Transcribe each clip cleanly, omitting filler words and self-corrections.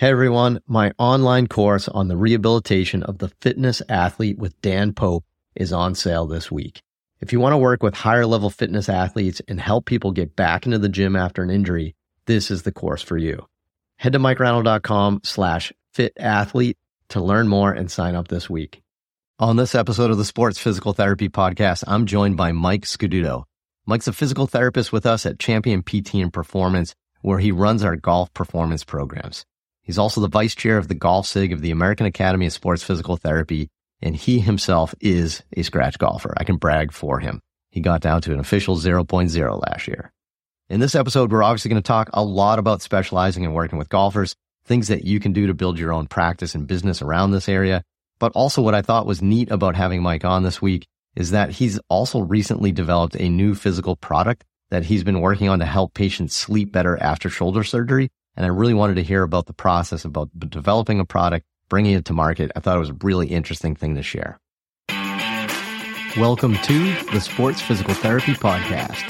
Hey everyone, my online course on the rehabilitation of the fitness athlete with Dan Pope is on sale this week. If you want to work with higher level fitness athletes and help people get back into the gym after an injury, this is the course for you. Head to MikeReinold.com/fitathlete to learn more and sign up this week. On this episode of the Sports Physical Therapy Podcast, I'm joined by Mike Scaduto. Mike's a physical therapist with us at Champion PT and Performance, where he runs our golf performance programs. He's also the vice chair of the Golf SIG of the American Academy of Sports Physical Therapy, and he himself is a scratch golfer. I can brag for him. He got down to an official 0.0 last year. In this episode, we're obviously going to talk a lot about specializing and working with golfers, things that you can do to build your own practice and business around this area. But also what I thought was neat about having Mike on this week is that he's also recently developed a new physical product that he's been working on to help patients sleep better after shoulder surgery. And I really wanted to hear about the process, about developing a product, bringing it to market. I thought it was a really interesting thing to share. Welcome to the Sports Physical Therapy Podcast.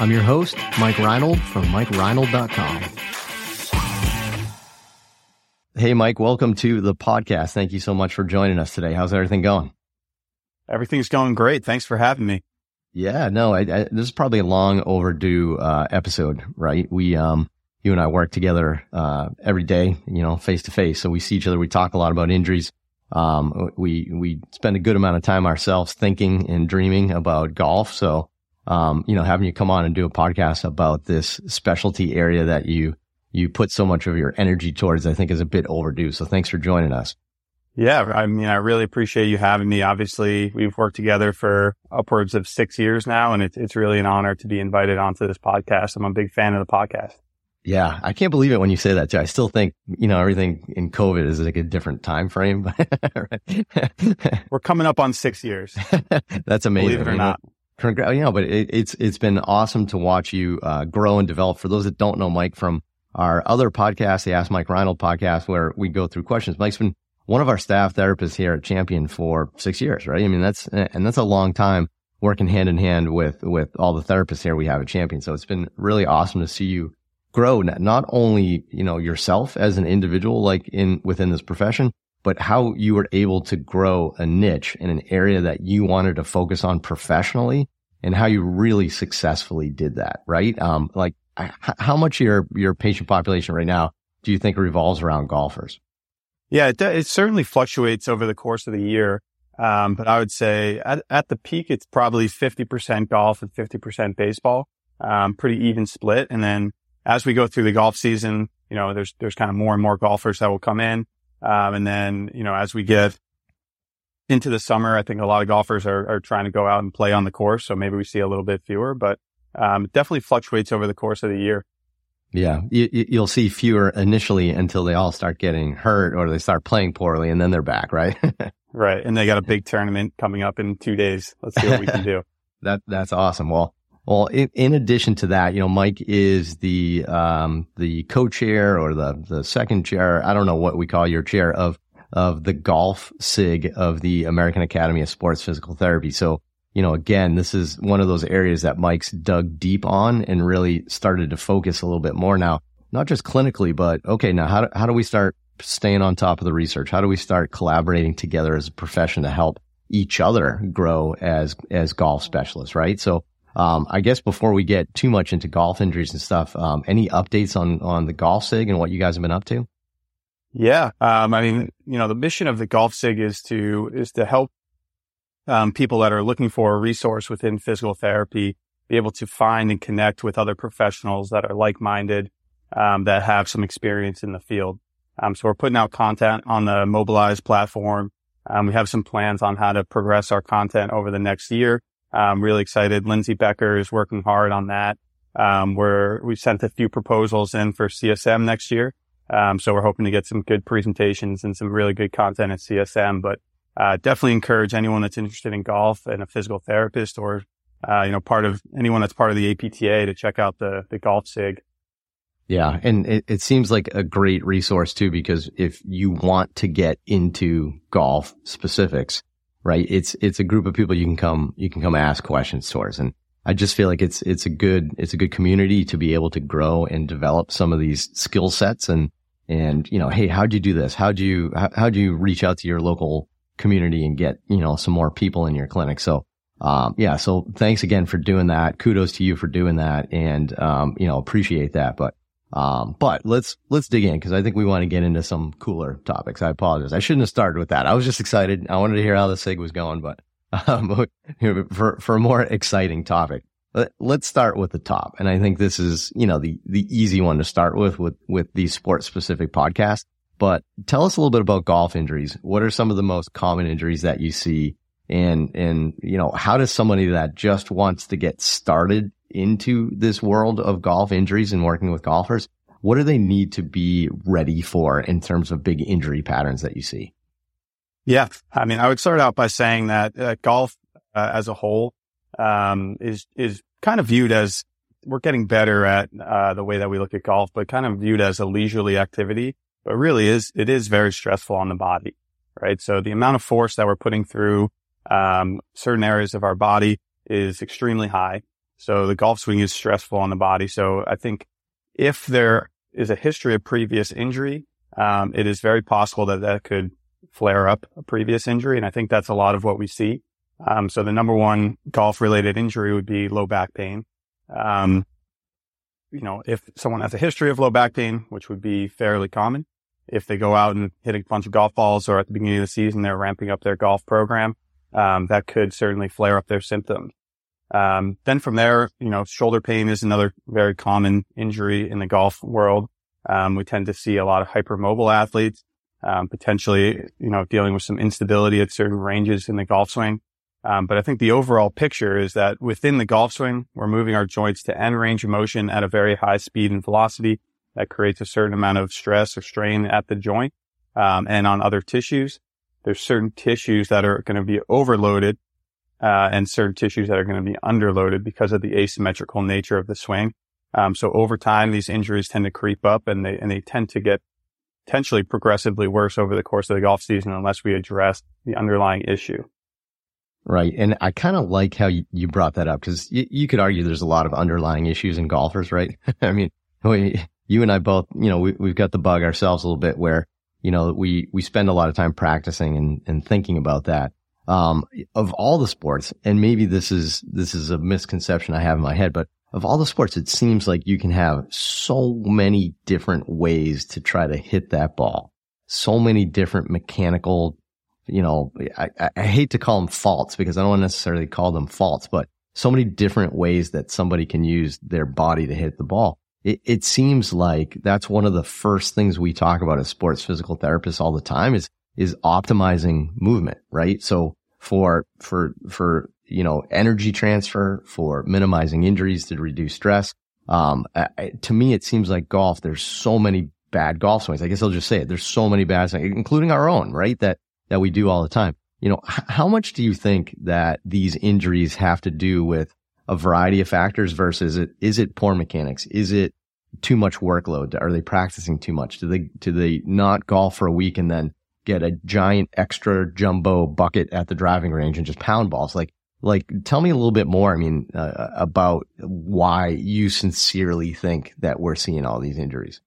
I'm your host, Mike Reinold from MikeReinold.com. Hey, Mike, welcome to the podcast. Thank you so much for joining us today. How's everything going? Everything's going great. Thanks for having me. Yeah, no, this is probably a long overdue episode, right? You and I work together every day, face to face. So we see each other. We talk a lot about injuries. We spend a good amount of time ourselves thinking and dreaming about golf. So, having you come on and do a podcast about this specialty area that you put so much of your energy towards, I think is a bit overdue. So thanks for joining us. Yeah. I really appreciate you having me. Obviously, we've worked together for upwards of 6 years now, and it's really an honor to be invited onto this podcast. I'm a big fan of the podcast. Yeah, I can't believe it when you say that too. I still think, everything in COVID is like a different time frame. We're coming up on 6 years. That's amazing. Believe it or not. But it's been awesome to watch you grow and develop. For those that don't know Mike from our other podcast, the Ask Mike Reinold podcast, where we go through questions. Mike's been one of our staff therapists here at Champion for 6 years, right? I mean, that's a long time working hand in hand with all the therapists here we have at Champion. So it's been really awesome to see you grow, not only yourself as an individual within this profession, but how you were able to grow a niche in an area that you wanted to focus on professionally, and how you really successfully did that, right? How much your patient population right now do you think revolves around golfers? Yeah, it certainly fluctuates over the course of the year, but I would say at the peak it's probably 50% golf and 50% baseball, pretty even split, and then as we go through the golf season, there's kind of more and more golfers that will come in. And then, as we get into the summer, I think a lot of golfers are trying to go out and play on the course. So maybe we see a little bit fewer, but it definitely fluctuates over the course of the year. Yeah. You'll see fewer initially until they all start getting hurt or they start playing poorly, and then they're back, right? Right. And they got a big tournament coming up in 2 days. Let's see what we can do. That's awesome. Well, in addition to that, Mike is the co-chair or the second chair. I don't know what we call your chair of the Golf SIG of the American Academy of Sports Physical Therapy. So, again, this is one of those areas that Mike's dug deep on and really started to focus a little bit more now, not just clinically, but okay, now how do we start staying on top of the research? How do we start collaborating together as a profession to help each other grow as golf specialists, right? So, I guess before we get too much into golf injuries and stuff, any updates on the Golf SIG and what you guys have been up to? Yeah. The mission of the Golf SIG is to help, people that are looking for a resource within physical therapy be able to find and connect with other professionals that are like-minded, that have some experience in the field. So we're putting out content on the Mobilize platform. We have some plans on how to progress our content over the next year. I'm really excited. Lindsay Becker is working hard on that. We've sent a few proposals in for CSM next year. So we're hoping to get some good presentations and some really good content at CSM. But, definitely encourage anyone that's interested in golf and a physical therapist or, anyone that's part of the APTA to check out the Golf SIG. Yeah. And it seems like a great resource too, because if you want to get into golf specifics, right? It's a group of people you can come ask questions towards. And I just feel like it's a good community to be able to grow and develop some of these skill sets and, you know, hey, how'd you do this? How do you reach out to your local community and get, you know, some more people in your clinic? So, yeah. So thanks again for doing that. Kudos to you for doing that. And, you know, appreciate that. But let's dig in, 'cause I think we want to get into some cooler topics. I apologize. I shouldn't have started with that. I was just excited. I wanted to hear how the SIG was going, but. For a more exciting topic, let's start with the top. And I think this is, you know, the easy one to start with these sports specific podcasts. But tell us a little bit about golf injuries. What are some of the most common injuries that you see? And, you know, how does somebody that just wants to get started into this world of golf injuries and working with golfers, what do they need to be ready for in terms of big injury patterns that you see? Yeah. I mean, I would start out by saying that golf as a whole is kind of viewed as, we're getting better at the way that we look at golf, but kind of viewed as a leisurely activity, but really it is very stressful on the body, right? So the amount of force that we're putting through certain areas of our body is extremely high. So the golf swing is stressful on the body. So I think if there is a history of previous injury, it is very possible that could flare up a previous injury. And I think that's a lot of what we see. So the number one golf related injury would be low back pain. You know, if someone has a history of low back pain, which would be fairly common, if they go out and hit a bunch of golf balls, or at the beginning of the season, they're ramping up their golf program, that could certainly flare up their symptoms. Then from there, you know, shoulder pain is another very common injury in the golf world. We tend to see a lot of hypermobile athletes. Potentially, you know, dealing with some instability at certain ranges in the golf swing. But I think the overall picture is that within the golf swing, we're moving our joints to end range of motion at a very high speed and velocity that creates a certain amount of stress or strain at the joint, and on other tissues. There's certain tissues that are going to be overloaded, and certain tissues that are going to be underloaded because of the asymmetrical nature of the swing. So over time, these injuries tend to creep up and they tend to get potentially progressively worse over the course of the golf season unless we address the underlying issue. Right. And I kind of like how you brought that up, because you could argue there's a lot of underlying issues in golfers, right? I mean, you and I both, you know, we've got the bug ourselves a little bit where, you know, we spend a lot of time practicing and thinking about that. Of all the sports, and maybe this is a misconception I have in my head, but of all the sports, it seems like you can have so many different ways to try to hit that ball. So many different mechanical, you know, I hate to call them faults, because I don't want to necessarily call them faults, but so many different ways that somebody can use their body to hit the ball. It seems like that's one of the first things we talk about as sports physical therapists all the time is optimizing movement, right? So for you know, energy transfer, for minimizing injuries, to reduce stress. To me, it seems like golf, there's so many bad golf swings. I guess I'll just say it. There's so many bad swings, including our own, right? That we do all the time. You know, how much do you think that these injuries have to do with a variety of factors versus is it poor mechanics? Is it too much workload? Are they practicing too much? Do they not golf for a week and then get a giant extra jumbo bucket at the driving range and just pound balls? Like, tell me a little bit more, I mean, about why you sincerely think that we're seeing all these injuries.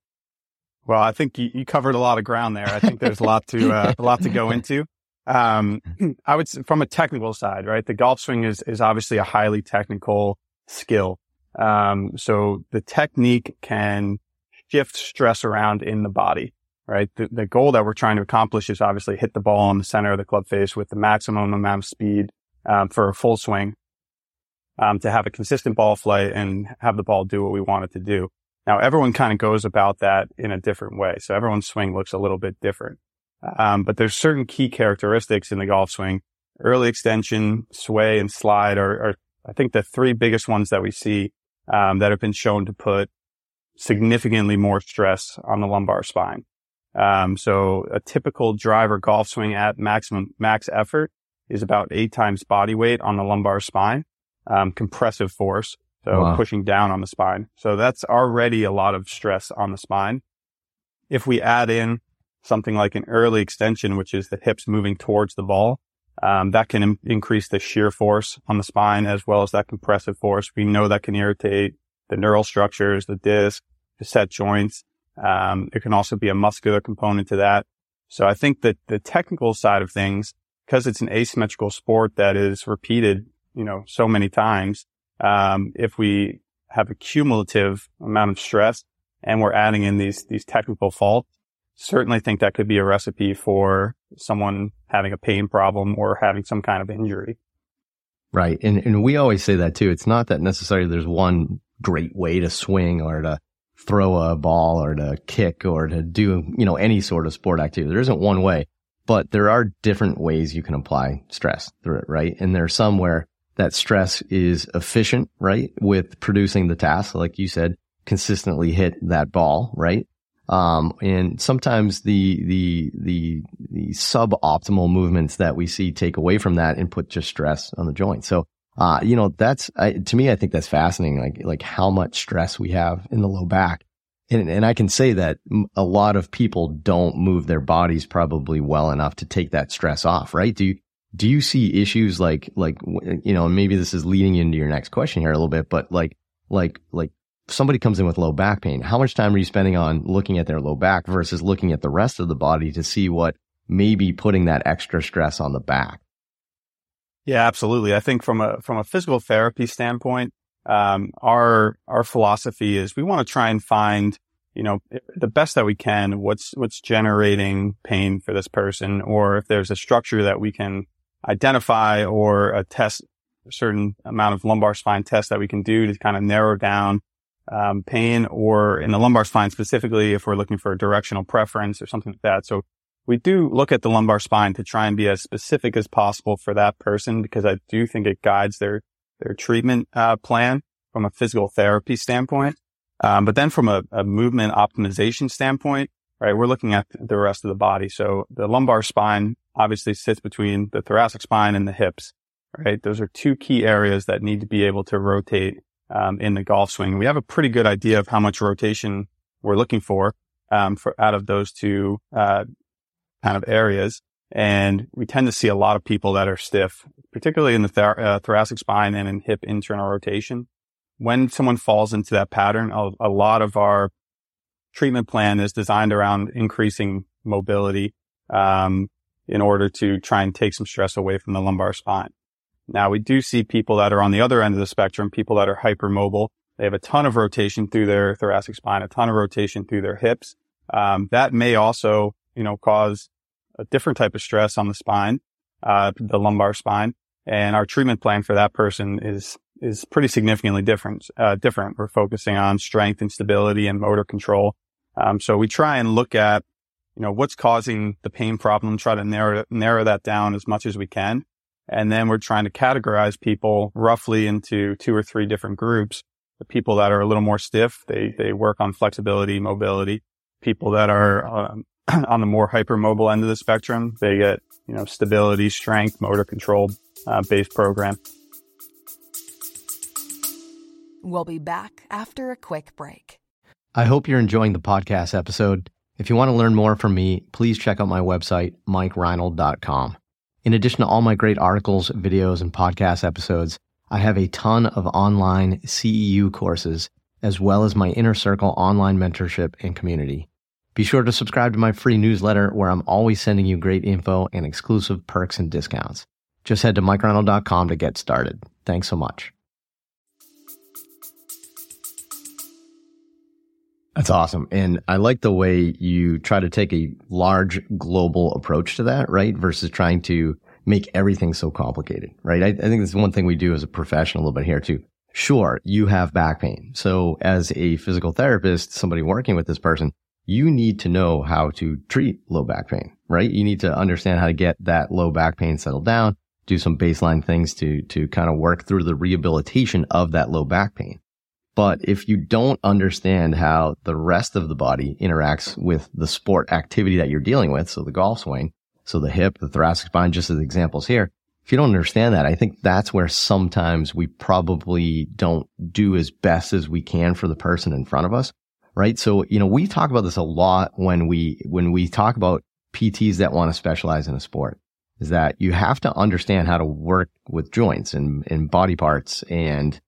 Well, I think you covered a lot of ground there. I think there's a lot to go into. I would say from a technical side, right? The golf swing is obviously a highly technical skill. So the technique can shift stress around in the body, right? The goal that we're trying to accomplish is obviously hit the ball on the center of the club face with the maximum amount of speed. For a full swing, to have a consistent ball flight and have the ball do what we want it to do. Now, everyone kind of goes about that in a different way. So everyone's swing looks a little bit different. But there's certain key characteristics in the golf swing. Early extension, sway, and slide are I think the three biggest ones that we see, that have been shown to put significantly more stress on the lumbar spine. So a typical driver golf swing at max effort is about 8 times body weight on the lumbar spine, compressive force, so wow. Pushing down on the spine. So that's already a lot of stress on the spine. If we add in something like an early extension, which is the hips moving towards the ball, That can increase the shear force on the spine as well as that compressive force. We know that can irritate the neural structures, the disc, the set joints. It can also be a muscular component to that. So I think that the technical side of things, because it's an asymmetrical sport that is repeated, you know, so many times, if we have a cumulative amount of stress and we're adding in these technical faults, certainly think that could be a recipe for someone having a pain problem or having some kind of injury. Right. And we always say that too. It's not that necessarily there's one great way to swing or to throw a ball or to kick or to do, you know, any sort of sport activity. There isn't one way, but there are different ways you can apply stress through it, right? And there are some where that stress is efficient, right, with producing the task, like you said, consistently hit that ball, right? And sometimes the suboptimal movements that we see take away from that and put just stress on the joint. So, you know, that's, to me, I think that's fascinating. Like how much stress we have in the low back. And I can say that a lot of people don't move their bodies probably well enough to take that stress off, right? Do you see issues like, you know, maybe this is leading into your next question here a little bit, but like somebody comes in with low back pain. How much time are you spending on looking at their low back versus looking at the rest of the body to see what may be putting that extra stress on the back? Yeah, absolutely. I think from a physical therapy standpoint, our philosophy is we want to try and find, you know, the best that we can, what's generating pain for this person, or if there's a structure that we can identify or a test, a certain amount of lumbar spine tests that we can do to kind of narrow down pain, or in the lumbar spine specifically, if we're looking for a directional preference or something like that. So we do look at the lumbar spine to try and be as specific as possible for that person, because I do think it guides their treatment plan from a physical therapy standpoint. But then from a movement optimization standpoint, right, we're looking at the rest of the body. So the lumbar spine obviously sits between the thoracic spine and the hips, right? Those are two key areas that need to be able to rotate in the golf swing. We have a pretty good idea of how much rotation we're looking for out of those two kind of areas, and we tend to see a lot of people that are stiff, particularly in the thoracic spine and in hip internal rotation. When someone falls into that pattern, a lot of our treatment plan is designed around increasing mobility in order to try and take some stress away from the lumbar spine. Now, we do see people that are on the other end of the spectrum, people that are hypermobile. They have a ton of rotation through their thoracic spine, a ton of rotation through their hips. That may also, you know, cause a different type of stress on the spine, the lumbar spine. And our treatment plan for that person is pretty significantly different. We're focusing on strength and stability and motor control. So we try and look at, you know, what's causing the pain problem, try to narrow that down as much as we can. And then we're trying to categorize people roughly into two or three different groups. The people that are a little more stiff, they work on flexibility, mobility. People that are on the more hypermobile end of the spectrum, they get, you know, stability, strength, motor control based program. We'll be back after a quick break. I hope you're enjoying the podcast episode. If you want to learn more from me, please check out my website, MikeReinold.com. In addition to all my great articles, videos, and podcast episodes, I have a ton of online CEU courses, as well as my Inner Circle online mentorship and community. Be sure to subscribe to my free newsletter, where I'm always sending you great info and exclusive perks and discounts. Just head to MikeReinold.com to get started. Thanks so much. That's awesome. And I like the way you try to take a large global approach to that, right? Versus trying to make everything so complicated, right? I think this is one thing we do as a profession a little bit here too. Sure, you have back pain. So as a physical therapist, somebody working with this person, you need to know how to treat low back pain, right? You need to understand how to get that low back pain settled down, do some baseline things to kind of work through the rehabilitation of that low back pain. But if you don't understand how the rest of the body interacts with the sport activity that you're dealing with, so the golf swing, so the hip, the thoracic spine, just as examples here, if you don't understand that, I think that's where sometimes we probably don't do as best as we can for the person in front of us, right? So, you know, we talk about this a lot when we talk about PTs that want to specialize in a sport. is that you have to understand how to work with joints and body parts and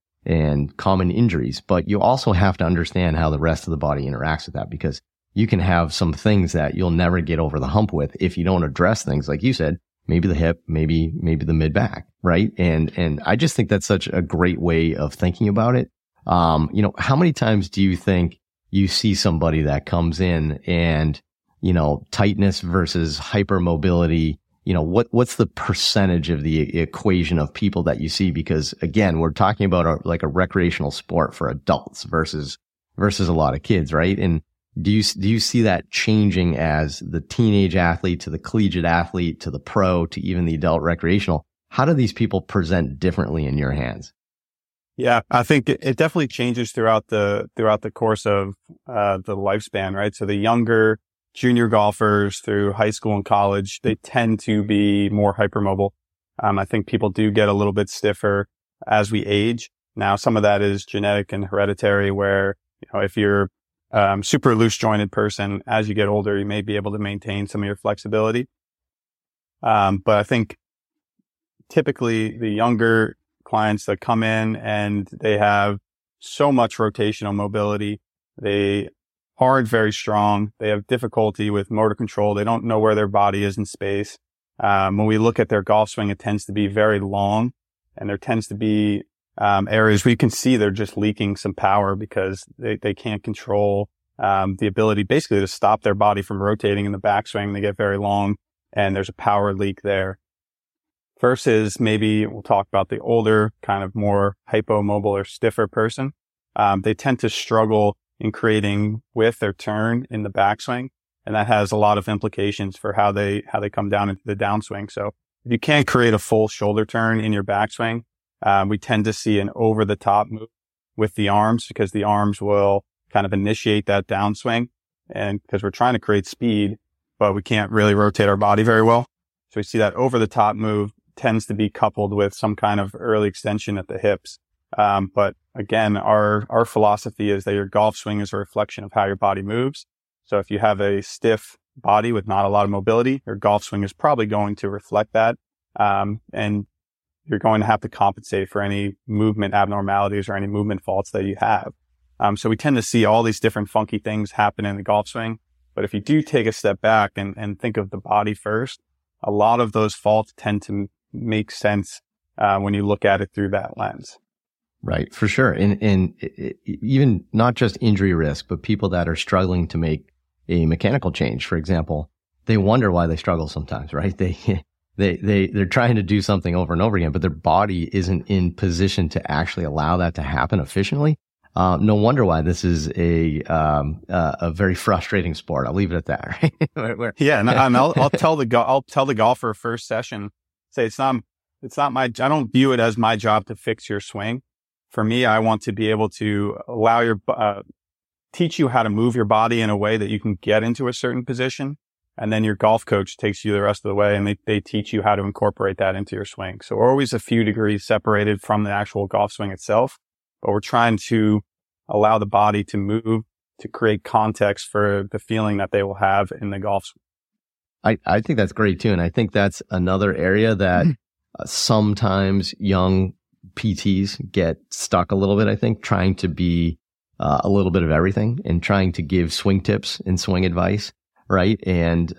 common injuries, but you also have to understand how the rest of the body interacts with that, because you can have some things that you'll never get over the hump with if you don't address things like you said, maybe the hip, maybe the mid back, right? And I just think that's such a great way of thinking about it. You know, how many times do you think you see somebody that comes in and, you know, tightness versus hypermobility, you know, what's the percentage of the equation of people that you see? Because again, we're talking about like a recreational sport for adults versus a lot of kids, right? And do you see that changing as the teenage athlete to the collegiate athlete to the pro to even the adult recreational? How do these people present differently in your hands? Yeah, I think it definitely changes throughout the course of the lifespan, right? So the younger junior golfers through high school and college, they tend to be more hypermobile. I think people do get a little bit stiffer as we age. Now, some of that is genetic and hereditary, where, you know, if you're super loose jointed person, as you get older, you may be able to maintain some of your flexibility. But I think typically the younger clients that come in and they have so much rotational mobility, they aren't very strong, they have difficulty with motor control, they don't know where their body is in space. When we look at their golf swing, it tends to be very long, and there tends to be areas where you can see they're just leaking some power because they can't control the ability basically to stop their body from rotating in the backswing. They get very long and there's a power leak there. Versus maybe we'll talk about the older, kind of more hypomobile or stiffer person. They tend to struggle in creating width or turn in the backswing, and that has a lot of implications for how they come down into the downswing. So if you can't create a full shoulder turn in your backswing, we tend to see an over-the-top move with the arms, because the arms will kind of initiate that downswing, and because we're trying to create speed, but we can't really rotate our body very well. So we see that over-the-top move tends to be coupled with some kind of early extension at the hips. But again, our philosophy is that your golf swing is a reflection of how your body moves. So if you have a stiff body with not a lot of mobility, your golf swing is probably going to reflect that. And you're going to have to compensate for any movement abnormalities or any movement faults that you have. So we tend to see all these different funky things happen in the golf swing. But if you do take a step back and think of the body first, a lot of those faults tend to make sense when you look at it through that lens. Right, for sure. And even not just injury risk, but people that are struggling to make a mechanical change, for example, they wonder why they struggle sometimes, right? They're trying to do something over and over again, but their body isn't in position to actually allow that to happen efficiently. No wonder why this is a very frustrating sport. I'll leave it at that. Right? Yeah, and I'll tell the golfer first session, say I don't view it as my job to fix your swing. For me, I want to be able to allow teach you how to move your body in a way that you can get into a certain position. And then your golf coach takes you the rest of the way and they teach you how to incorporate that into your swing. So we're always a few degrees separated from the actual golf swing itself, but we're trying to allow the body to move to create context for the feeling that they will have in the golf swing. I think that's great too. And I think that's another area that sometimes young PTs get stuck a little bit, I think, trying to be a little bit of everything and trying to give swing tips and swing advice, right? And,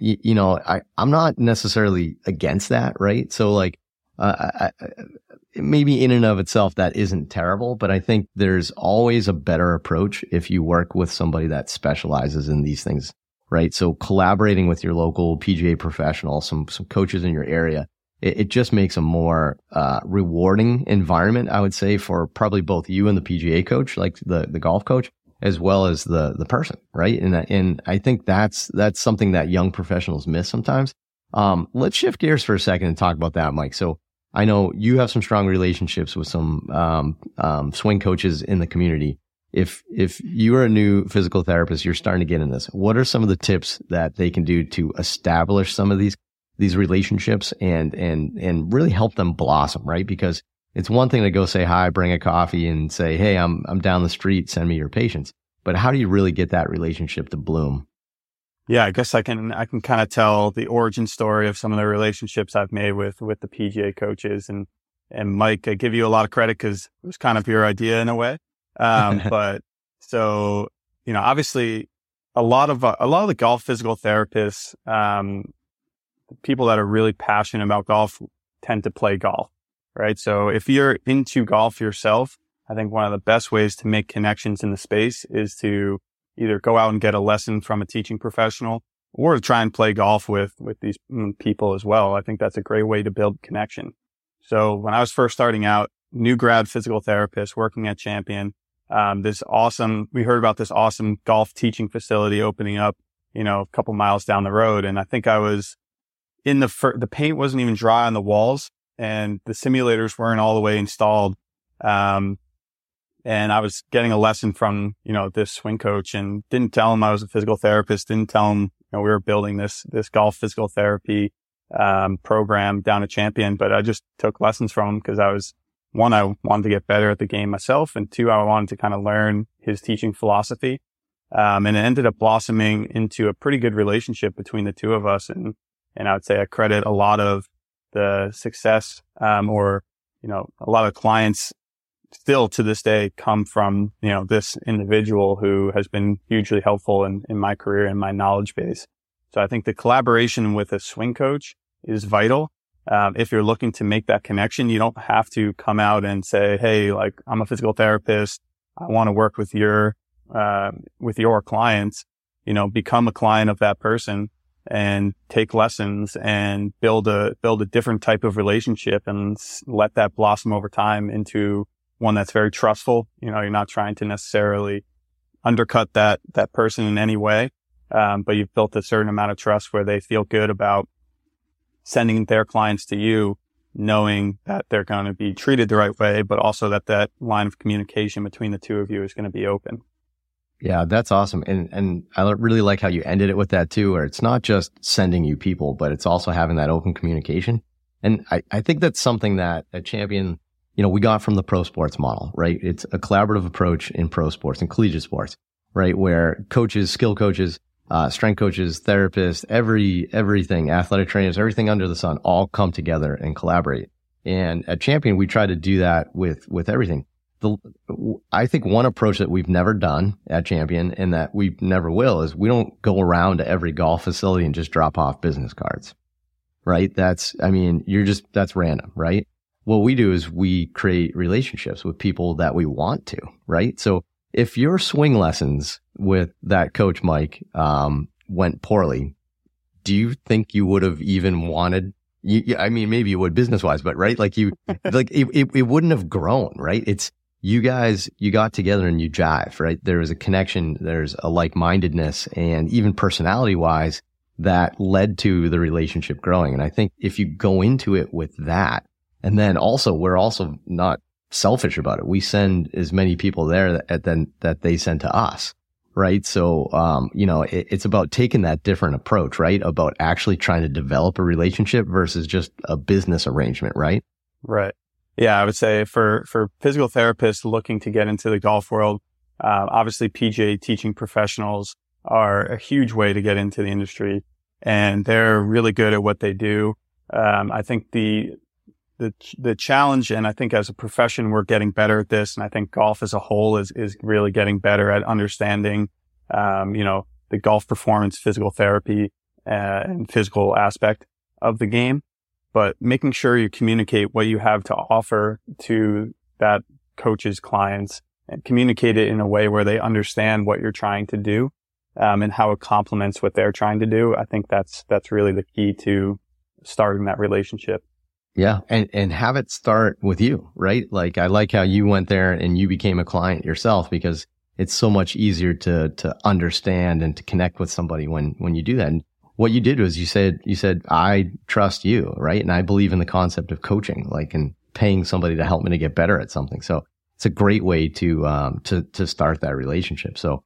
you know, I'm not necessarily against that, right? So like, maybe in and of itself, that isn't terrible, but I think there's always a better approach if you work with somebody that specializes in these things, right? So collaborating with your local PGA professional, some coaches in your area, it just makes a more rewarding environment, I would say, for probably both you and the PGA coach, like the golf coach, as well as the person, right? And I think that's something that young professionals miss sometimes. Let's shift gears for a second and talk about that, Mike. So I know you have some strong relationships with some swing coaches in the community. If you are a new physical therapist, you're starting to get in this, what are some of the tips that they can do to establish some of these relationships and really help them blossom, right? Because it's one thing to go say hi, bring a coffee and say, hey, I'm down the street, send me your patients. But how do you really get that relationship to bloom? Yeah, I guess I can kind of tell the origin story of some of the relationships I've made with the PGA coaches. And Mike, I give you a lot of credit because it was kind of your idea in a way. But so, you know, obviously a lot of the golf physical therapists, people that are really passionate about golf tend to play golf, right? So if you're into golf yourself, I think one of the best ways to make connections in the space is to either go out and get a lesson from a teaching professional or try and play golf with these people as well. I think that's a great way to build connection. So when I was first starting out, new grad physical therapist working at Champion, we heard about this awesome golf teaching facility opening up, you know, a couple miles down the road. And I think I was in the paint wasn't even dry on the walls and the simulators weren't all the way installed. And I was getting a lesson from, you know, this swing coach, and didn't tell him I was a physical therapist, didn't tell him, you know, we were building this golf physical therapy, program down at Champion. But I just took lessons from him because I wanted to get better at the game myself. And two, I wanted to kind of learn his teaching philosophy. And it ended up blossoming into a pretty good relationship between the two of us. And I would say I credit a lot of the success, or, you know, a lot of clients still to this day come from, you know, this individual who has been hugely helpful in my career and my knowledge base. So I think the collaboration with a swing coach is vital. If you're looking to make that connection, you don't have to come out and say, hey, like, I'm a physical therapist. I want to work with your clients, you know, become a client of that person and take lessons and build a different type of relationship and let that blossom over time into one that's very trustful. You know, you're not trying to necessarily undercut that person in any way. But you've built a certain amount of trust where they feel good about sending their clients to you, knowing that they're going to be treated the right way, but also that line of communication between the two of you is going to be open. Yeah, that's awesome. And I really like how you ended it with that too, where it's not just sending you people, but it's also having that open communication. And I think that's something that a Champion, you know, we got from the pro sports model, right? It's a collaborative approach in pro sports and collegiate sports, right? Where coaches, skill coaches, strength coaches, therapists, everything, athletic trainers, everything under the sun all come together and collaborate. And at Champion, we try to do that with everything. I think one approach that we've never done at Champion and that we never will is we don't go around to every golf facility and just drop off business cards, right? That's random, right? What we do is we create relationships with people that we want to, right? So if your swing lessons with that coach, Mike, went poorly, do you think you would have even wanted, maybe you would business-wise, but right? Like you, like it wouldn't have grown, right? It's you guys, you got together and you jive, right? There was a connection, there's a like-mindedness, and even personality-wise that led to the relationship growing. And I think if you go into it with that, and then also, we're also not selfish about it. We send as many people there that they send to us, right? So, you know, it's about taking that different approach, right? About actually trying to develop a relationship versus just a business arrangement, right? Right. Yeah, I would say for physical therapists looking to get into the golf world, obviously PGA teaching professionals are a huge way to get into the industry, and they're really good at what they do. I think the challenge, and I think as a profession, we're getting better at this. And I think golf as a whole is really getting better at understanding, you know, the golf performance, physical therapy, and physical aspect of the game. But making sure you communicate what you have to offer to that coach's clients and communicate it in a way where they understand what you're trying to do, and how it complements what they're trying to do. I think that's really the key to starting that relationship. Yeah. And have it start with you, right? Like, I like how you went there and you became a client yourself, because it's so much easier to understand and to connect with somebody when you do that. And what you did was you said, I trust you, right? And I believe in the concept of coaching, like, and paying somebody to help me to get better at something. So it's a great way to start that relationship. So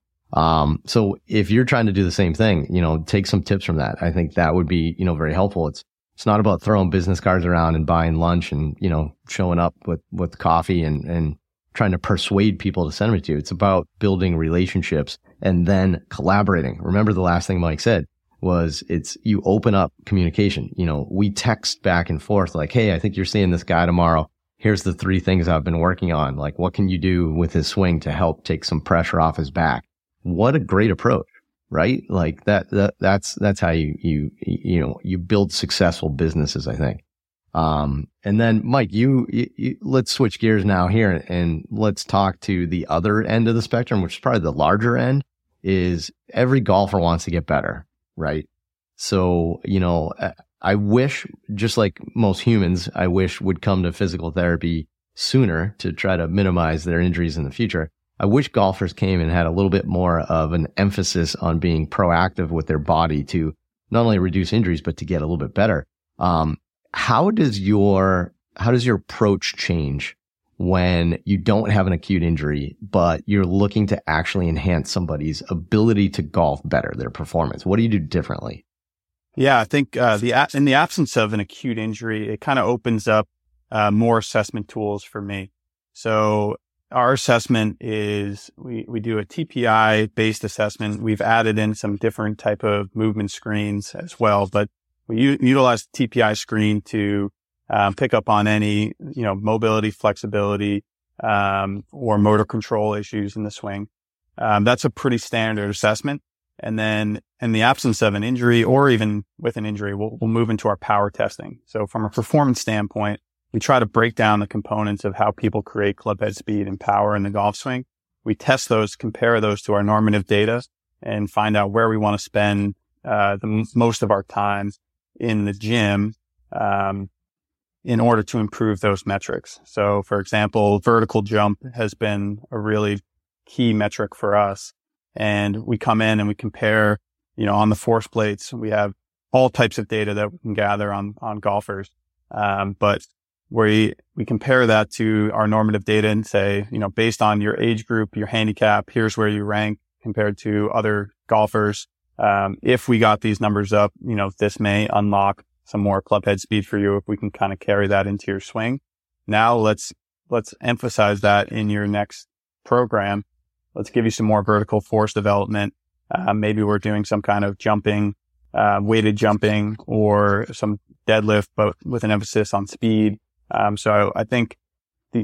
if you're trying to do the same thing, you know, take some tips from that. I think that would be, you know, very helpful. It's not about throwing business cards around and buying lunch and, you know, showing up with coffee and trying to persuade people to send it to you. It's about building relationships and then collaborating. Remember the last thing Mike said was you open up communication. You know, we text back and forth like, hey, I think you're seeing this guy tomorrow. Here's the 3 things I've been working on. Like, what can you do with his swing to help take some pressure off his back? What a great approach, right? Like that's how you build successful businesses, I think. And then Mike, you let's switch gears now here and let's talk to the other end of the spectrum, which is probably the larger end. Is every golfer wants to get better, right? So, you know, I wish, just like most humans, I wish would come to physical therapy sooner to try to minimize their injuries in the future. I wish golfers came and had a little bit more of an emphasis on being proactive with their body to not only reduce injuries, but to get a little bit better. How does your approach change when you don't have an acute injury, but you're looking to actually enhance somebody's ability to golf better, their performance? What do you do differently? Yeah, I think in the absence of an acute injury, it kind of opens up more assessment tools for me. So our assessment is we do a TPI-based assessment. We've added in some different type of movement screens as well, but we utilize the TPI screen to pick up on any, you know, mobility, flexibility, or motor control issues in the swing. That's a pretty standard assessment. And then in the absence of an injury, or even with an injury, we'll move into our power testing. So from a performance standpoint, we try to break down the components of how people create clubhead speed and power in the golf swing. We test those, compare those to our normative data, and find out where we want to spend most of our time in the gym in order to improve those metrics. So, for example, vertical jump has been a really key metric for us. And we come in and we compare, you know, on the force plates, we have all types of data that we can gather on golfers. But we compare that to our normative data and say, you know, based on your age group, your handicap, here's where you rank compared to other golfers. If we got these numbers up, you know, this may unlock some more clubhead speed for you if we can kind of carry that into your swing. Now let's emphasize that in your next program. Let's give you some more vertical force development. Maybe we're doing some kind of jumping, weighted jumping, or some deadlift, but with an emphasis on speed. So I think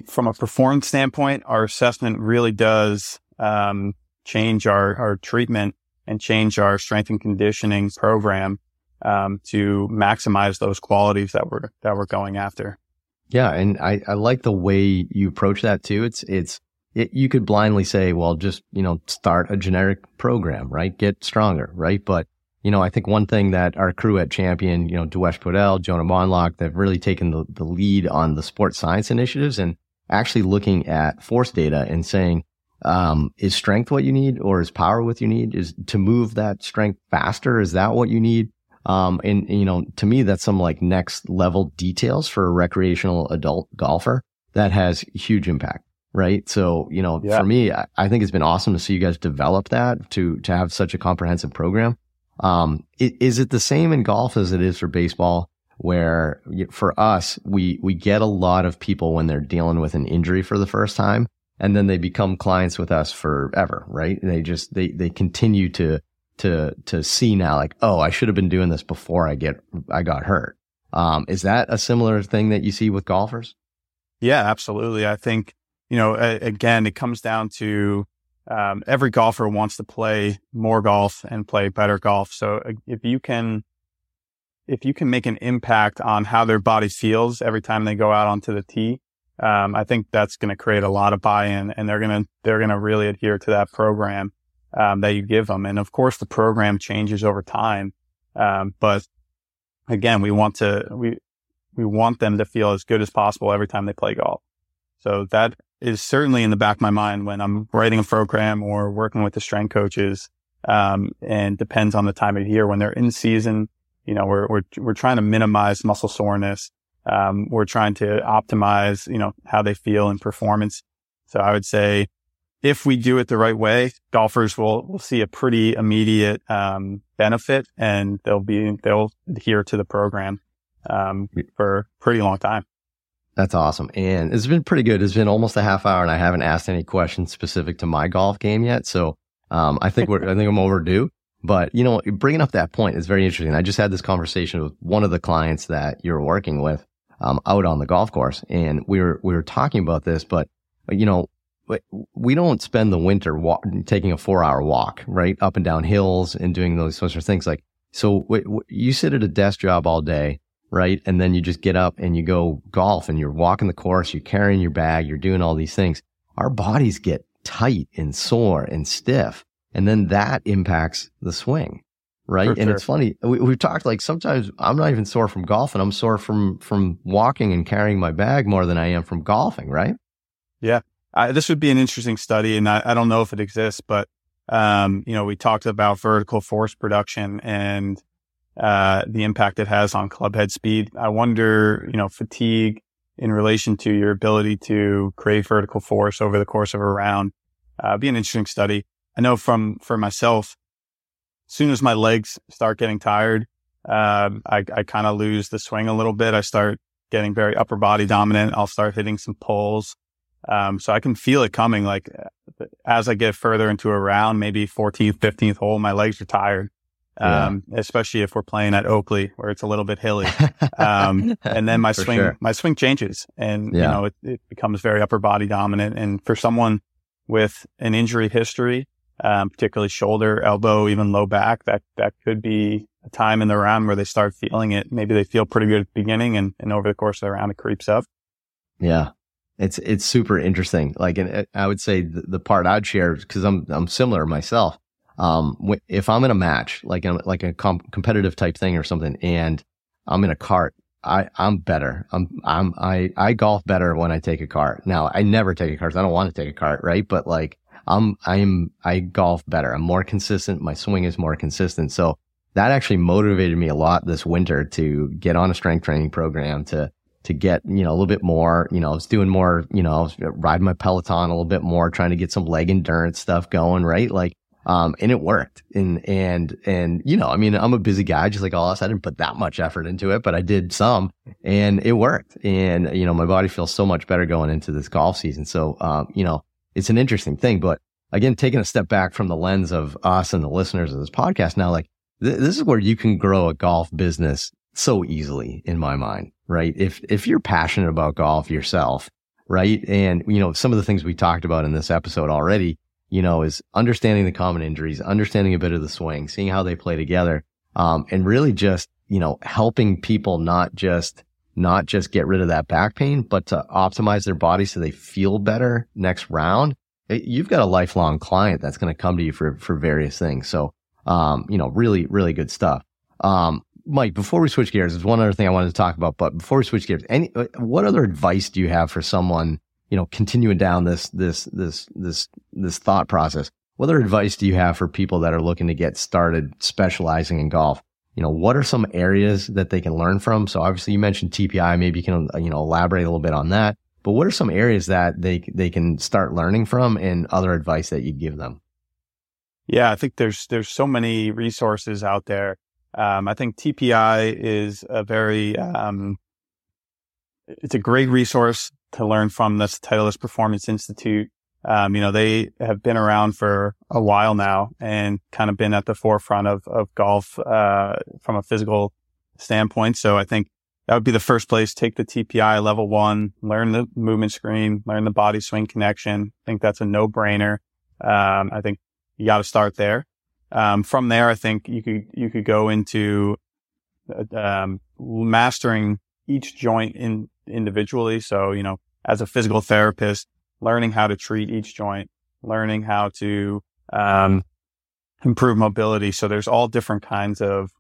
from a performance standpoint, our assessment really does change our treatment and change our strength and conditioning program to maximize those qualities that we're going after. Yeah, and I like the way you approach that too. You could blindly say, well, just, you know, start a generic program, right? Get stronger, right? But, you know, I think one thing that our crew at Champion, you know, Duesh Pudel, Jonah Bonlock, they've really taken the lead on the sports science initiatives and actually looking at force data and saying, is strength what you need, or is power what you need? Is to move that strength faster? Is that what you need? And you know, to me, that's some like next level details for a recreational adult golfer that has huge impact. Right. So, you know, yeah. For me, I think it's been awesome to see you guys develop that to have such a comprehensive program. Is it the same in golf as it is for baseball, where for us, we get a lot of people when they're dealing with an injury for the first time, and then they become clients with us forever. Right. And they continue to see now like, oh, I should have been doing this before I got hurt. Is that a similar thing that you see with golfers? Yeah, absolutely. I think, you know, again, it comes down to every golfer wants to play more golf and play better golf. So if you can make an impact on how their body feels every time they go out onto the tee, I think that's going to create a lot of buy-in, and they're going to really adhere to that program that you give them. And of course, the program changes over time, but again, we want them to feel as good as possible every time they play golf. So that is certainly in the back of my mind when I'm writing a program or working with the strength coaches, and depends on the time of year. When they're in season, you know, we're trying to minimize muscle soreness. We're trying to optimize, you know, how they feel and performance. So I would say if we do it the right way, golfers will see a pretty immediate, benefit, and they'll adhere to the program, for a pretty long time. That's awesome. And it's been pretty good. It's been almost a half hour and I haven't asked any questions specific to my golf game yet. So I think I'm overdue. But, you know, bringing up that point is very interesting. I just had this conversation with one of the clients that you're working with out on the golf course. And we were talking about this, but, you know, we don't spend the winter taking a 4-hour walk, right? Up and down hills and doing those sorts of things. Like, so you sit at a desk job all day, right? And then you just get up and you go golf and you're walking the course, you're carrying your bag, you're doing all these things. Our bodies get tight and sore and stiff. And then that impacts the swing, right? Sure. And it's funny, we've talked, like, sometimes I'm not even sore from golf and I'm sore from walking and carrying my bag more than I am from golfing, right? Yeah. This would be an interesting study, and I don't know if it exists, but, you know, we talked about vertical force production and the impact it has on clubhead speed. I wonder, you know, fatigue in relation to your ability to create vertical force over the course of a round. Be an interesting study. I know for myself, as soon as my legs start getting tired, I kind of lose the swing a little bit. I start getting very upper body dominant. I'll start hitting some pulls. So I can feel it coming. Like, as I get further into a round, maybe 14th, 15th hole, my legs are tired. Especially if we're playing at Oakley where it's a little bit hilly. And then my swing changes and, you know, it becomes very upper body dominant. And for someone with an injury history, particularly shoulder, elbow, even low back, that could be a time in the round where they start feeling it. Maybe they feel pretty good at the beginning and over the course of the round, it creeps up. Yeah. It's super interesting. Like, and I would say the part I'd share, because I'm similar myself. If I'm in a match, like a competitive type thing or something, and I'm in a cart, I'm better. I golf better when I take a cart. Now, I never take a cart, so I don't want to take a cart, right? But like, I golf better. I'm more consistent. My swing is more consistent. So that actually motivated me a lot this winter to get on a strength training program to get, you know, a little bit more, you know, I was doing more, you know, I was riding my Peloton a little bit more, trying to get some leg endurance stuff going, right? Like, and it worked. And, you know, I mean, I'm a busy guy, just like all us. I didn't put that much effort into it, but I did some and it worked. And, you know, my body feels so much better going into this golf season. So, you know, it's an interesting thing, but again, taking a step back from the lens of us and the listeners of this podcast now, like this is where you can grow a golf business so easily in my mind, right? If you're passionate about golf yourself, right? And, you know, some of the things we talked about in this episode already, you know, is understanding the common injuries, understanding a bit of the swing, seeing how they play together, and really just, you know, helping people not just get rid of that back pain, but to optimize their body so they feel better next round. You've got a lifelong client that's going to come to you for various things. So, you know, really, really good stuff. Mike, before we switch gears, there's one other thing I wanted to talk about, but before we switch gears, what other advice do you have for someone, you know, continuing down this thought process? What other advice do you have for people that are looking to get started specializing in golf? You know, what are some areas that they can learn from? So obviously you mentioned TPI, maybe you can, you know, elaborate a little bit on that, but what are some areas that they can start learning from and other advice that you'd give them? Yeah, I think there's so many resources out there. I think TPI is a very, it's a great resource to learn from. That's the Titleist Performance Institute. You know, they have been around for a while now and kind of been at the forefront of golf, from a physical standpoint. So I think that would be the first place. Take the TPI level 1, learn the movement screen, learn the body swing connection. I think that's a no brainer. I think you got to start there. From there, I think you could go into, mastering each joint individually. So, you know, as a physical therapist, learning how to treat each joint, learning how to, improve mobility. So there's all different kinds of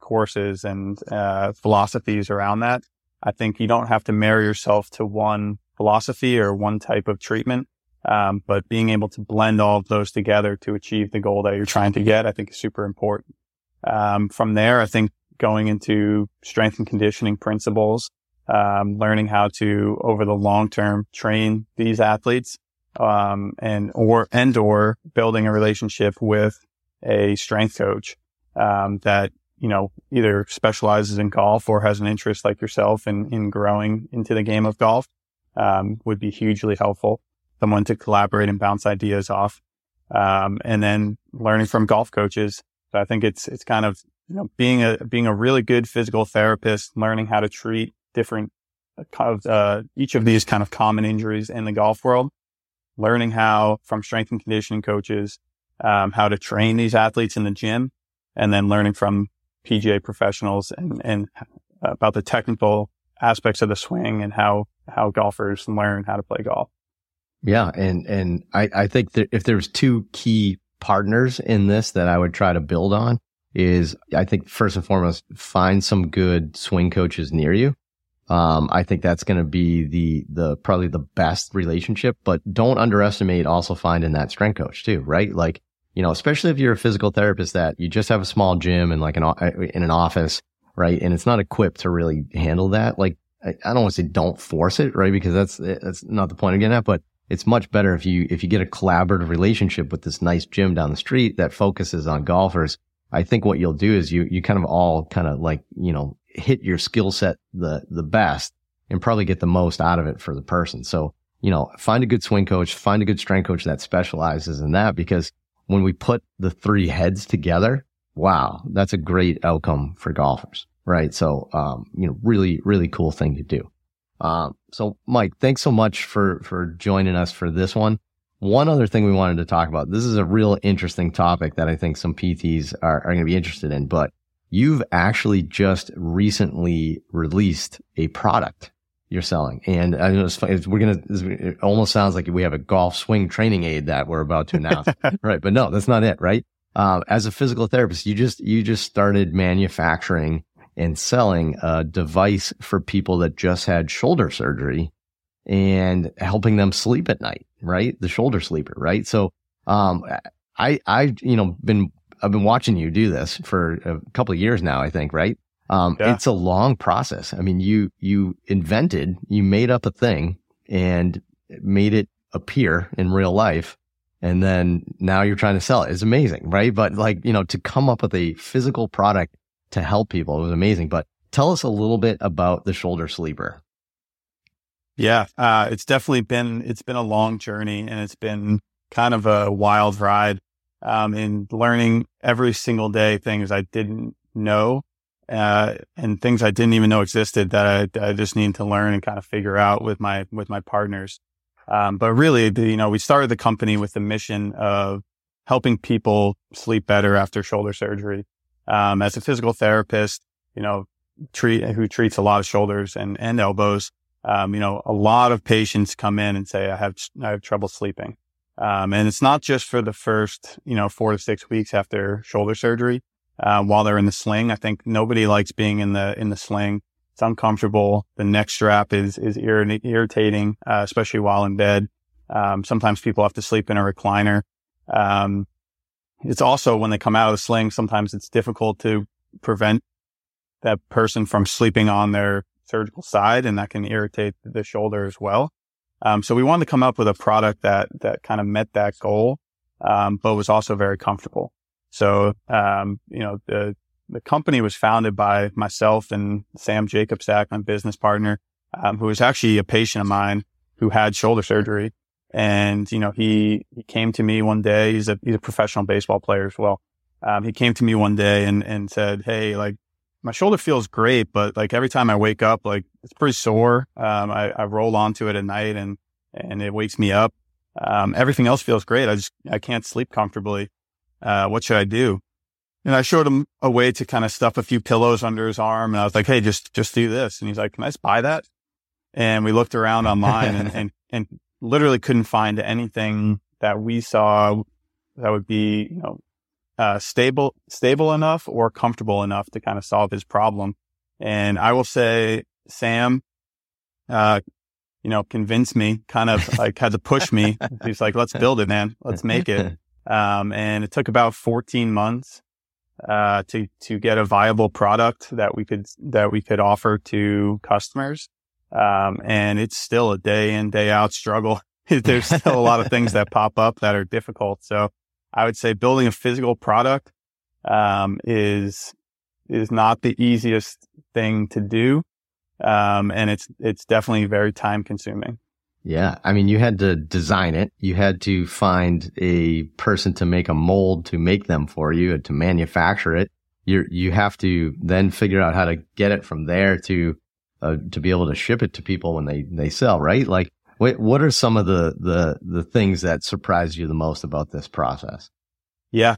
courses and, philosophies around that. I think you don't have to marry yourself to one philosophy or one type of treatment. But being able to blend all of those together to achieve the goal that you're trying to get, I think is super important. From there, I think going into strength and conditioning principles, learning how to, over the long term, train these athletes, and or building a relationship with a strength coach, that, you know, either specializes in golf or has an interest like yourself in growing into the game of golf, would be hugely helpful. Someone to collaborate and bounce ideas off. And then learning from golf coaches. So I think it's kind of, you know, being a really good physical therapist, learning how to treat different each of these kind of common injuries in the golf world, learning how from strength and conditioning coaches, how to train these athletes in the gym, and then learning from PGA professionals and about the technical aspects of the swing and how golfers learn how to play golf. Yeah. And I think that if there's two key partners in this that I would try to build on is, I think first and foremost, find some good swing coaches near you. I think that's going to be the probably the best relationship, but don't underestimate also finding that strength coach too, right? Like, you know, especially if you're a physical therapist that you just have a small gym and like in an office, right? And it's not equipped to really handle that. Like, I don't want to say don't force it, right? Because that's not the point I'm getting at, but it's much better if you get a collaborative relationship with this nice gym down the street that focuses on golfers. I think what you'll do is you kind of all kind of like, you know, hit your skill set the best and probably get the most out of it for the person. So, you know, find a good swing coach, find a good strength coach that specializes in that, because when we put the three heads together, wow, that's a great outcome for golfers, right? So, you know, really, really cool thing to do. So Mike, thanks so much for joining us for this one. One other thing we wanted to talk about, this is a real interesting topic that I think some PTs are going to be interested in, but you've actually just recently released a product you're selling. And I know it almost sounds like we have a golf swing training aid that we're about to announce, right? But no, that's not it, right? As a physical therapist, you just started manufacturing and selling a device for people that just had shoulder surgery and helping them sleep at night, right? The shoulder sleeper, right? So, I've been watching you do this for a couple of years now, I think, right? Yeah. It's a long process. I mean, you made up a thing and made it appear in real life. And then now you're trying to sell it. It's amazing, right? But like, you know, to come up with a physical product to help people, it was amazing. But tell us a little bit about the Shoulder Sleeper. Yeah. It's definitely been a long journey, and it's been kind of a wild ride. In learning every single day things I didn't know, and things I didn't even know existed that I just need to learn and kind of figure out with my partners. But really, we started the company with the mission of helping people sleep better after shoulder surgery. As a physical therapist, who treats a lot of shoulders and elbows, a lot of patients come in and say, I have trouble sleeping. And it's not just for the first, 4 to 6 weeks after shoulder surgery, while they're in the sling. I think nobody likes being in the sling. It's uncomfortable. The neck strap is irritating, especially while in bed. Sometimes people have to sleep in a recliner. It's also when they come out of the sling, sometimes it's difficult to prevent that person from sleeping on their surgical side, and that can irritate the shoulder as well. So we wanted to come up with a product that kind of met that goal, but was also very comfortable. So, the company was founded by myself and Sam Jacobsack, my business partner, who was actually a patient of mine who had shoulder surgery. And, he came to me one day. He's a professional baseball player as well. He came to me one day and said, "Hey, like, my shoulder feels great, but like every time I wake up, like it's pretty sore. I roll onto it at night and it wakes me up. Everything else feels great. I can't sleep comfortably. What should I do?" And I showed him a way to kind of stuff a few pillows under his arm. And I was like, "Hey, just do this." And he's like, "Can I just buy that?" And we looked around online and literally couldn't find anything that we saw that would be, stable enough or comfortable enough to kind of solve his problem. And I will say Sam, convinced me, kind of like had to push me. He's like, "Let's build it, man. Let's make it." And it took about 14 months, to get a viable product that we could offer to customers. And it's still a day in, day out struggle. There's still a lot of things that pop up that are difficult. So I would say building a physical product, is not the easiest thing to do. And it's definitely very time consuming. Yeah. I mean, you had to design it. You had to find a person to make a mold to make them for you and to manufacture it. You have to then figure out how to get it from there to be able to ship it to people when they sell, right? Like, what are some of the things that surprised you the most about this process? Yeah.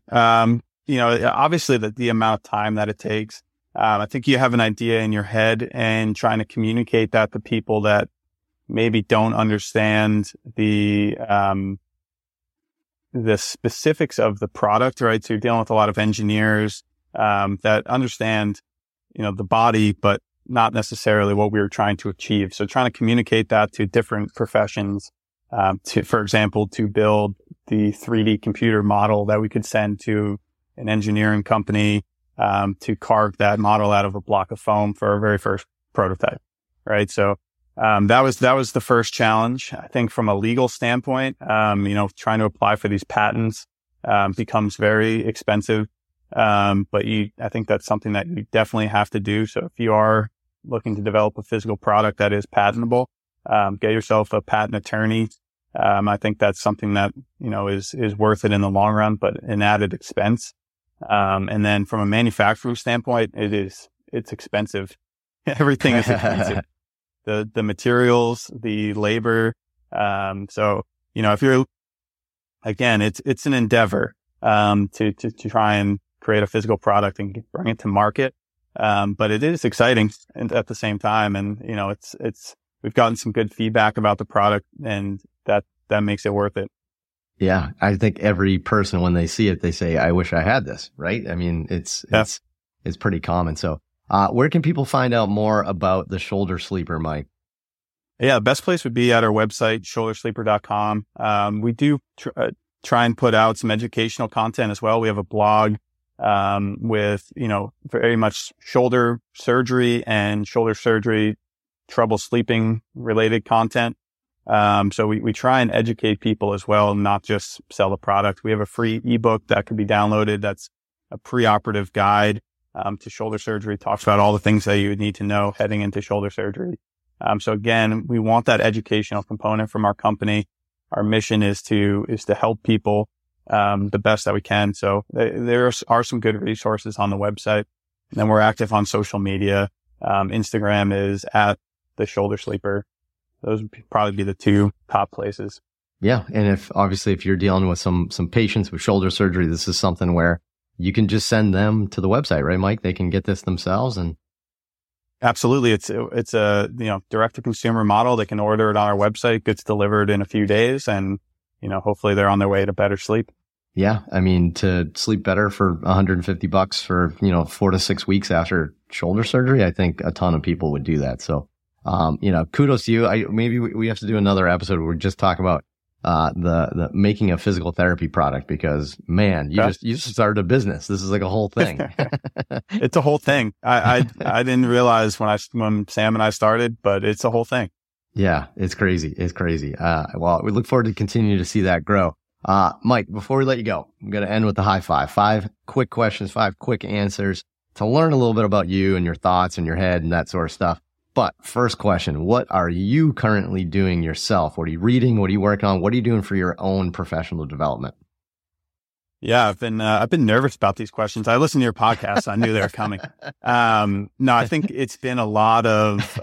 You know, obviously the amount of time that it takes. I think you have an idea in your head and trying to communicate that to people that maybe don't understand the specifics of the product, right? So you're dealing with a lot of engineers, that understand, you know, the body, but not necessarily what we were trying to achieve. So trying to communicate that to different professions, for example, to build the 3D computer model that we could send to an engineering company, to carve that model out of a block of foam for our very first prototype, right? So, that was the first challenge. I think from a legal standpoint, you know, trying to apply for these patents, becomes very expensive. But I think that's something that you definitely have to do. So if you are looking to develop a physical product that is patentable, get yourself a patent attorney. I think that's something that, you know, is worth it in the long run, but an added expense. And then from a manufacturer standpoint, it's expensive. Everything is expensive. The materials, the labor. So, you know, if you're, again, it's an endeavor, to try and create a physical product and bring it to market. But it is exciting at the same time. And, you know, we've gotten some good feedback about the product, and that makes it worth it. Yeah. I think every person, when they see it, they say, I wish I had this, right? I mean, it's pretty common. So, where can people find out more about the Shoulder Sleeper, Mike? Yeah. The best place would be at our website, shouldersleeper.com. We do try and put out some educational content as well. We have a blog, with, you know, very much shoulder surgery and shoulder surgery, trouble sleeping related content. So we try and educate people as well, not just sell the product. We have a free ebook that can be downloaded. That's a preoperative guide, to shoulder surgery. It talks about all the things that you would need to know heading into shoulder surgery. So again, we want that educational component from our company. Our mission is to help people, the best that we can. So there are some good resources on the website. And then we're active on social media. Instagram is at the Shoulder Sleeper. Those would probably be the two top places. Yeah. And if you're dealing with some patients with shoulder surgery, this is something where you can just send them to the website, right, Mike? They can get this themselves. And absolutely. It's a, you know, direct to consumer model. They can order it on our website. It gets delivered in a few days, and, you know, hopefully they're on their way to better sleep. Yeah. I mean, to sleep better for $150 for, you know, 4 to 6 weeks after shoulder surgery, I think a ton of people would do that. So, you know, kudos to you. Maybe we have to do another episode where we just talk about the making a physical therapy product, because, man, you just started a business. This is like a whole thing. It's a whole thing. I didn't realize when Sam and I started, but it's a whole thing. Yeah, it's crazy. It's crazy. Well, we look forward to continuing to see that grow. Mike, before we let you go, I'm going to end with the high five. 5 quick questions, 5 quick answers to learn a little bit about you and your thoughts and your head and that sort of stuff. But first question, what are you currently doing yourself? What are you reading? What are you working on? What are you doing for your own professional development? Yeah, I've been nervous about these questions. I listened to your podcast. So I knew they were coming. No, I think it's been a lot of,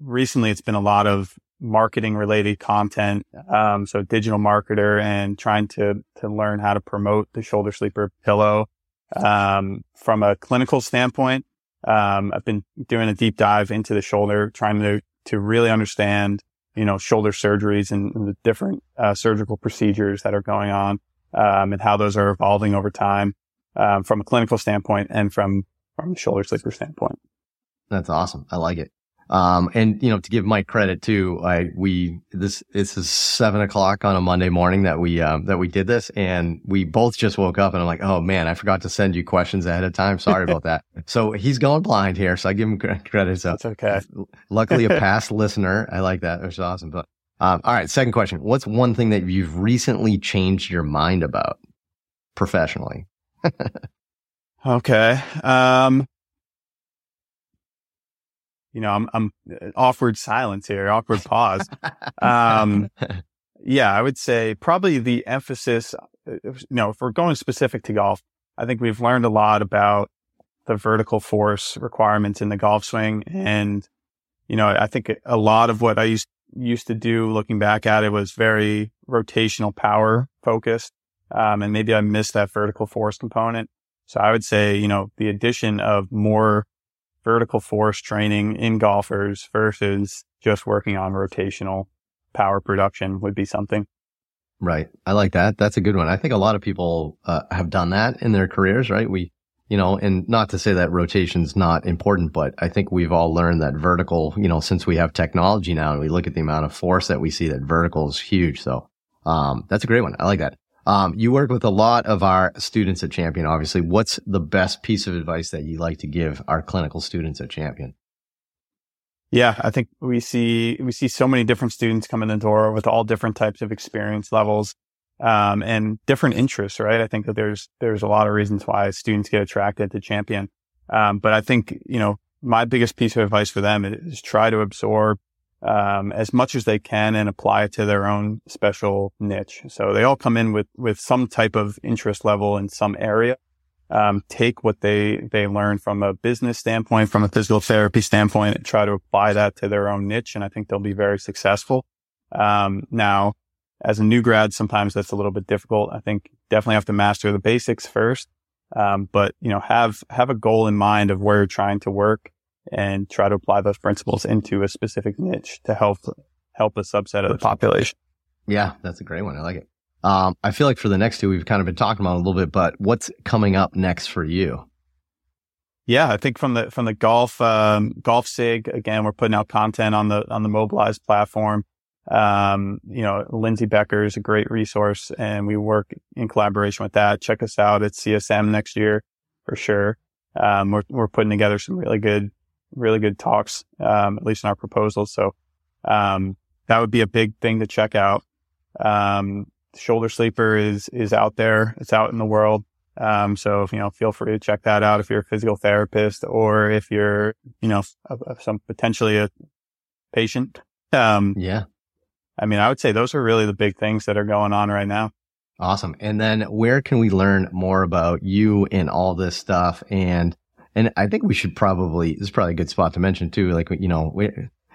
recently it's been a lot of marketing related content. So digital marketer and trying to learn how to promote the Shoulder Sleeper pillow. From a clinical standpoint, I've been doing a deep dive into the shoulder, trying to really understand, you know, shoulder surgeries and the different, surgical procedures that are going on, and how those are evolving over time, from a clinical standpoint and from a Shoulder Sleeper standpoint. That's awesome. I like it. And, you know, to give Mike credit too, this is 7:00 on a Monday morning that we did this, and we both just woke up and I'm like, oh man, I forgot to send you questions ahead of time. Sorry about that. So he's going blind here. So I give him credit. So it's okay. Luckily a past listener. I like that. Which is awesome. But, all right. Second question. What's one thing that you've recently changed your mind about professionally? Okay. You know, I'm awkward silence here, awkward pause. Yeah, I would say probably the emphasis, you know, if we're going specific to golf, I think we've learned a lot about the vertical force requirements in the golf swing. And, you know, I think a lot of what I used to do looking back at it was very rotational power focused. And maybe I missed that vertical force component. So I would say, you know, the addition of more vertical force training in golfers versus just working on rotational power production would be something. Right. I like that. That's a good one. I think a lot of people have done that in their careers, right? We, you know, and not to say that rotation's not important, but I think we've all learned that vertical, you know, since we have technology now and we look at the amount of force that we see, that vertical is huge. So that's a great one. I like that. You work with a lot of our students at Champion, obviously. What's the best piece of advice that you like to give our clinical students at Champion? Yeah, I think we see so many different students come in the door with all different types of experience levels, and different interests, right? I think that there's a lot of reasons why students get attracted to Champion. But I think, you know, my biggest piece of advice for them is try to absorb, as much as they can and apply it to their own special niche. So they all come in with some type of interest level in some area. Take what they learn from a business standpoint, from a physical therapy standpoint, and try to apply that to their own niche. And I think they'll be very successful. Now, as a new grad, sometimes that's a little bit difficult. I think definitely have to master the basics first. But, you know, have a goal in mind of where you're trying to work and try to apply those principles into a specific niche to help a subset of the population. Yeah, that's a great one. I like it. I feel like for the next two, we've kind of been talking about it a little bit, but what's coming up next for you? Yeah, I think from the golf SIG, again, we're putting out content on the Mobilize platform. You know, Lindsay Becker is a great resource and we work in collaboration with that. Check us out at CSM next year for sure. We're putting together some really good talks, at least in our proposals. So, that would be a big thing to check out. Shoulder Sleeper is out there. It's out in the world. So, you know, feel free to check that out if you're a physical therapist or if you're, you know, potentially a patient. Yeah. I mean, I would say those are really the big things that are going on right now. Awesome. And then where can we learn more about you and all this stuff? And I think we should probably, this is probably a good spot to mention too, like, you know,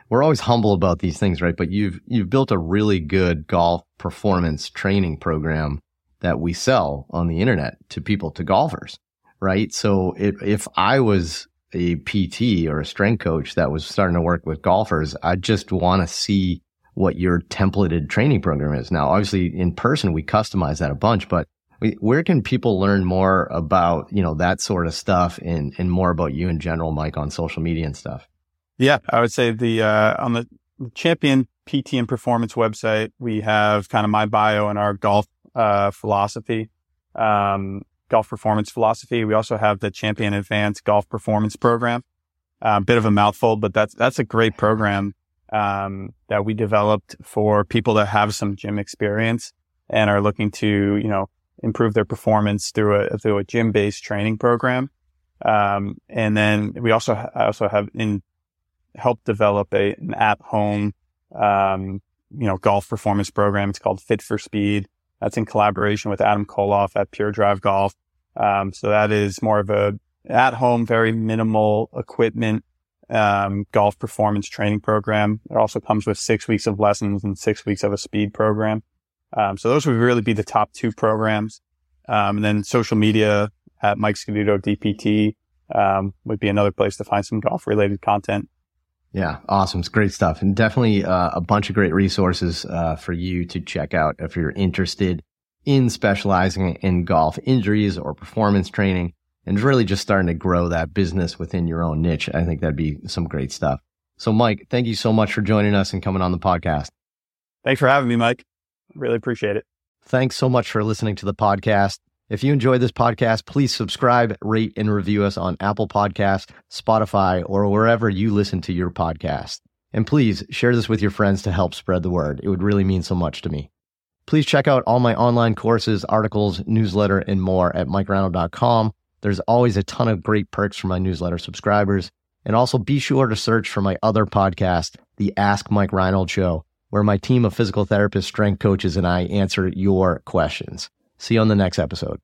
we're always humble about these things, right? But you've built a really good golf performance training program that we sell on the internet to people, to golfers, right? So if I was a PT or a strength coach that was starting to work with golfers, I just want to see what your templated training program is. Now, obviously in person, we customize that a bunch, but where can people learn more about, you know, that sort of stuff and more about you in general, Mike, on social media and stuff? Yeah, I would say on the Champion PT and Performance website, we have kind of my bio and our golf philosophy, golf performance philosophy. We also have the Champion Advanced Golf Performance Program. A bit of a mouthful, but that's a great program that we developed for people that have some gym experience and are looking to, you know, improve their performance through a gym-based training program. And then I also have helped develop an at-home, you know, golf performance program. It's called Fit for Speed. That's in collaboration with Adam Koloff at Pure Drive Golf. So that is more of a at-home, very minimal equipment, golf performance training program. It also comes with 6 weeks of lessons and 6 weeks of a speed program. So those would really be the top two programs. And then social media at Mike Scaduto DPT, would be another place to find some golf related content. Yeah. Awesome. It's great stuff. And definitely a bunch of great resources, for you to check out if you're interested in specializing in golf injuries or performance training and really just starting to grow that business within your own niche. I think that'd be some great stuff. So Mike, thank you so much for joining us and coming on the podcast. Thanks for having me, Mike. Really appreciate it. Thanks so much for listening to the podcast. If you enjoyed this podcast, please subscribe, rate, and review us on Apple Podcasts, Spotify, or wherever you listen to your podcast. And please share this with your friends to help spread the word. It would really mean so much to me. Please check out all my online courses, articles, newsletter, and more at MikeReinold.com. There's always a ton of great perks for my newsletter subscribers. And also be sure to search for my other podcast, the Ask Mike Reinold Show, where my team of physical therapists, strength coaches, and I answer your questions. See you on the next episode.